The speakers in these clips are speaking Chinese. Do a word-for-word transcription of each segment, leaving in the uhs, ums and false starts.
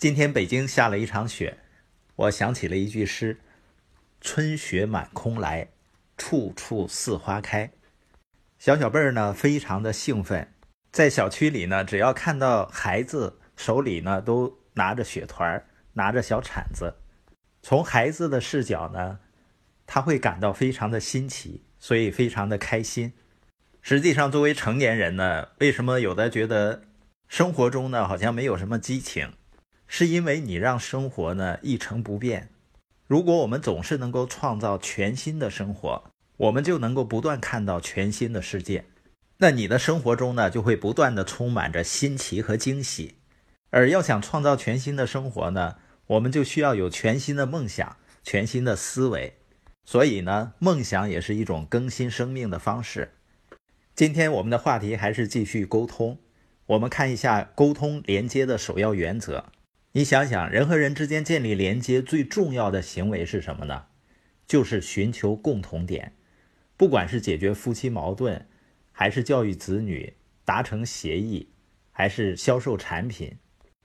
今天北京下了一场雪，我想起了一句诗：春雪满空来，处处似花开。小小辈儿呢非常的兴奋，在小区里呢，只要看到孩子手里呢都拿着雪团，拿着小铲子，从孩子的视角呢，他会感到非常的新奇，所以非常的开心。实际上作为成年人呢，为什么有的觉得生活中呢好像没有什么激情，是因为你让生活呢一成不变。如果我们总是能够创造全新的生活，我们就能够不断看到全新的世界，那你的生活中呢就会不断的充满着新奇和惊喜。而要想创造全新的生活呢，我们就需要有全新的梦想，全新的思维。所以呢，梦想也是一种更新生命的方式。今天我们的话题还是继续沟通，我们看一下沟通连接的首要原则。你想想，人和人之间建立连接最重要的行为是什么呢？就是寻求共同点。不管是解决夫妻矛盾，还是教育子女，达成协议，还是销售产品，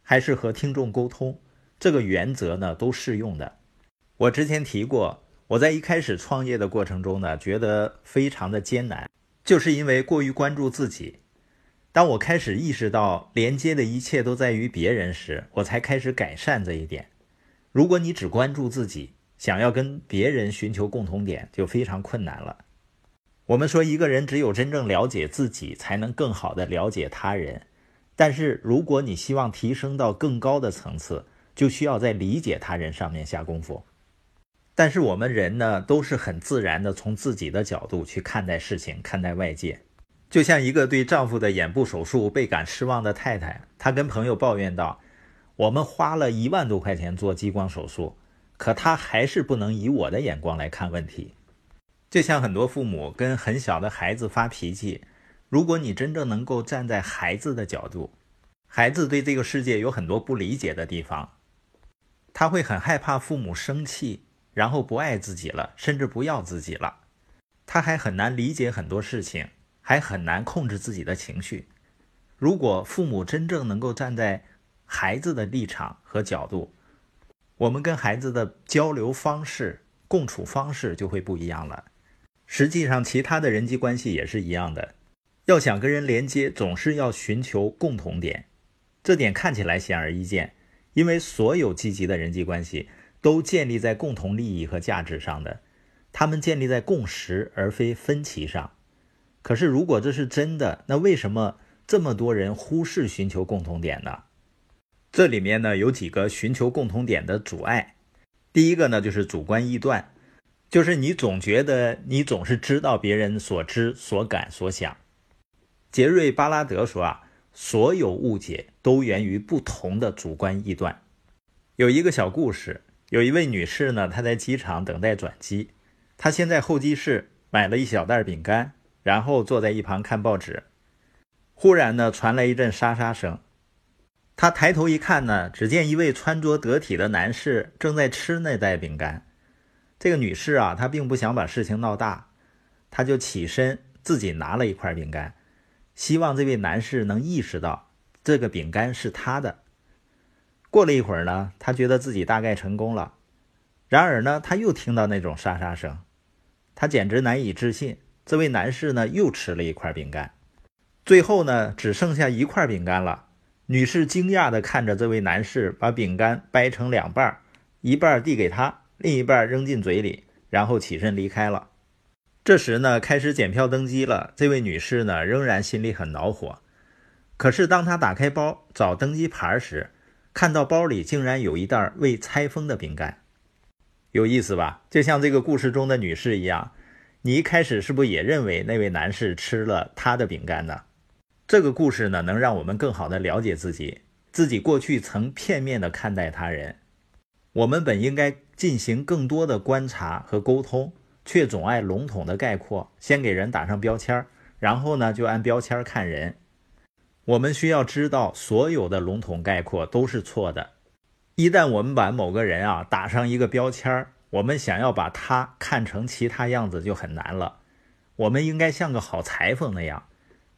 还是和听众沟通，这个原则呢都适用的。我之前提过，我在一开始创业的过程中呢，觉得非常的艰难，就是因为过于关注自己。当我开始意识到连接的一切都在于别人时，我才开始改善这一点。如果你只关注自己，想要跟别人寻求共同点，就非常困难了。我们说一个人只有真正了解自己，才能更好的了解他人。但是如果你希望提升到更高的层次，就需要在理解他人上面下功夫。但是我们人呢，都是很自然的从自己的角度去看待事情，看待外界。就像一个对丈夫的眼部手术倍感失望的太太，她跟朋友抱怨道：我们花了一万多块钱做激光手术，可她还是不能以我的眼光来看问题。就像很多父母跟很小的孩子发脾气，如果你真正能够站在孩子的角度，孩子对这个世界有很多不理解的地方，他会很害怕父母生气，然后不爱自己了，甚至不要自己了。他还很难理解很多事情，还很难控制自己的情绪。如果父母真正能够站在孩子的立场和角度，我们跟孩子的交流方式、共处方式就会不一样了。实际上，其他的人际关系也是一样的。要想跟人连接，总是要寻求共同点。这点看起来显而易见，因为所有积极的人际关系都建立在共同利益和价值上的，他们建立在共识而非分歧上。可是如果这是真的，那为什么这么多人忽视寻求共同点呢？这里面呢有几个寻求共同点的阻碍。第一个呢就是主观臆断，就是你总觉得你总是知道别人所知所感所想。杰瑞巴拉德说啊，所有误解都源于不同的主观臆断。有一个小故事，有一位女士呢，她在机场等待转机，她先在候机室买了一小袋饼干，然后坐在一旁看报纸。忽然呢，传来一阵沙沙声。他抬头一看呢，只见一位穿着得体的男士正在吃那袋饼干。这个女士啊，她并不想把事情闹大，她就起身自己拿了一块饼干，希望这位男士能意识到这个饼干是他的。过了一会儿呢，她觉得自己大概成功了。然而呢，她又听到那种沙沙声，她简直难以置信。这位男士呢又吃了一块饼干，最后呢只剩下一块饼干了。女士惊讶地看着这位男士把饼干掰成两半，一半递给他，另一半扔进嘴里，然后起身离开了。这时呢开始检票登机了，这位女士呢仍然心里很恼火。可是当她打开包找登机牌时，看到包里竟然有一袋未拆封的饼干。有意思吧？就像这个故事中的女士一样，你一开始是不是也认为那位男士吃了他的饼干呢？这个故事呢，能让我们更好的了解自己，自己过去曾片面的看待他人。我们本应该进行更多的观察和沟通，却总爱笼统的概括，先给人打上标签，然后呢，就按标签看人。我们需要知道，所有的笼统概括都是错的。一旦我们把某个人啊，打上一个标签，我们想要把他看成其他样子就很难了。我们应该像个好裁缝那样，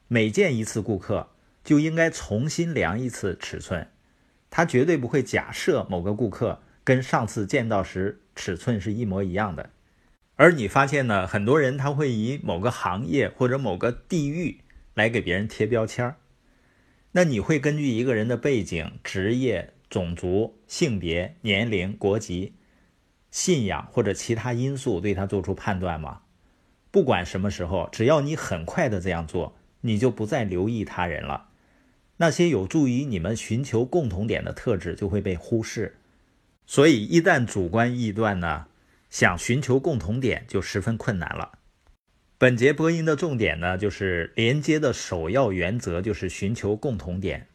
每见一次顾客就应该重新量一次尺寸，他绝对不会假设某个顾客跟上次见到时尺寸是一模一样的。而你发现呢，很多人他会以某个行业或者某个地域来给别人贴标签。那你会根据一个人的背景、职业、种族、性别、年龄、国籍、信仰或者其他因素对他做出判断吗？不管什么时候，只要你很快的这样做，你就不再留意他人了。那些有助于你们寻求共同点的特质就会被忽视。所以一旦主观臆断呢，想寻求共同点就十分困难了。本节播音的重点呢，就是连接的首要原则就是寻求共同点，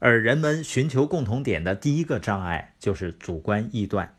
而人们寻求共同点的第一个障碍就是主观臆断。